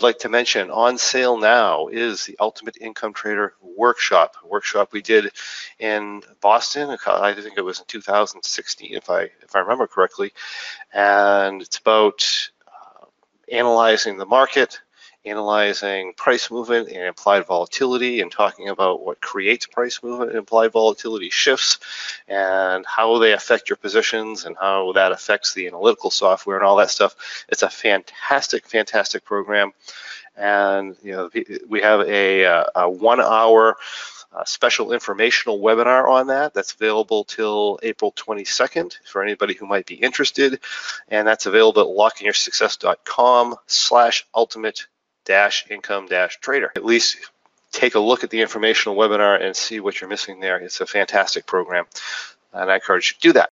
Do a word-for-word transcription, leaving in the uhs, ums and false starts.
I'd like to mention on sale now is the Ultimate Income Trader Workshop, a workshop we did in Boston. I think it was in two thousand sixteen, if I if I remember correctly. And it's about uh, analyzing the market, analyzing price movement and implied volatility, and talking about what creates price movement and implied volatility shifts, and how they affect your positions, and how that affects the analytical software and all that stuff. It's a fantastic, fantastic program. And you know, we have a, a one-hour uh, special informational webinar on that that's available till April twenty-second for anybody who might be interested, and that's available at lockingyoursuccess dot com slash ultimate dash income dash trader. At least take a look at the informational webinar and see what you're missing there. It's a fantastic program, and I encourage you to do that.